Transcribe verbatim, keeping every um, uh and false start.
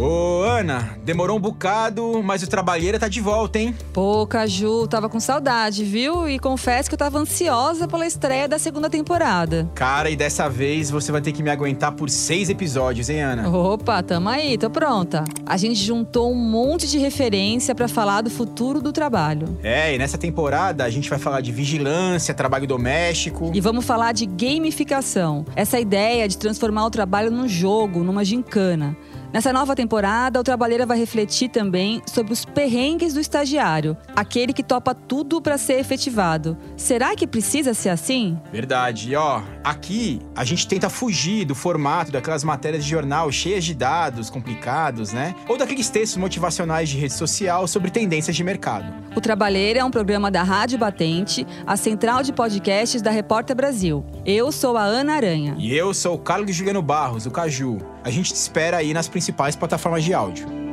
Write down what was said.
Ô, Ana, demorou um bocado, mas o Trabalheira tá de volta, hein? Pô, Caju, tava com saudade, viu? E confesso que eu tava ansiosa pela estreia da segunda temporada. Cara, e dessa vez você vai ter que me aguentar por seis episódios, hein, Ana? Opa, tamo aí, tô pronta. A gente juntou um monte de referência pra falar do futuro do trabalho. É, e nessa temporada a gente vai falar de vigilância, trabalho doméstico… E vamos falar de gamificação. Essa ideia de transformar o trabalho num jogo, numa gincana. Nessa nova temporada, o Trabalheira vai refletir também sobre os perrengues do estagiário, aquele que topa tudo para ser efetivado. Será que precisa ser assim? Verdade. E ó, aqui a gente tenta fugir do formato daquelas matérias de jornal cheias de dados complicados, né? Ou daqueles textos motivacionais de rede social sobre tendências de mercado. O Trabalheira é um programa da Rádio Batente, a central de podcasts da Repórter Brasil. Eu sou a Ana Aranha. E eu sou o Carlos Juliano Barros, o Caju. A gente te espera aí nas principais plataformas de áudio.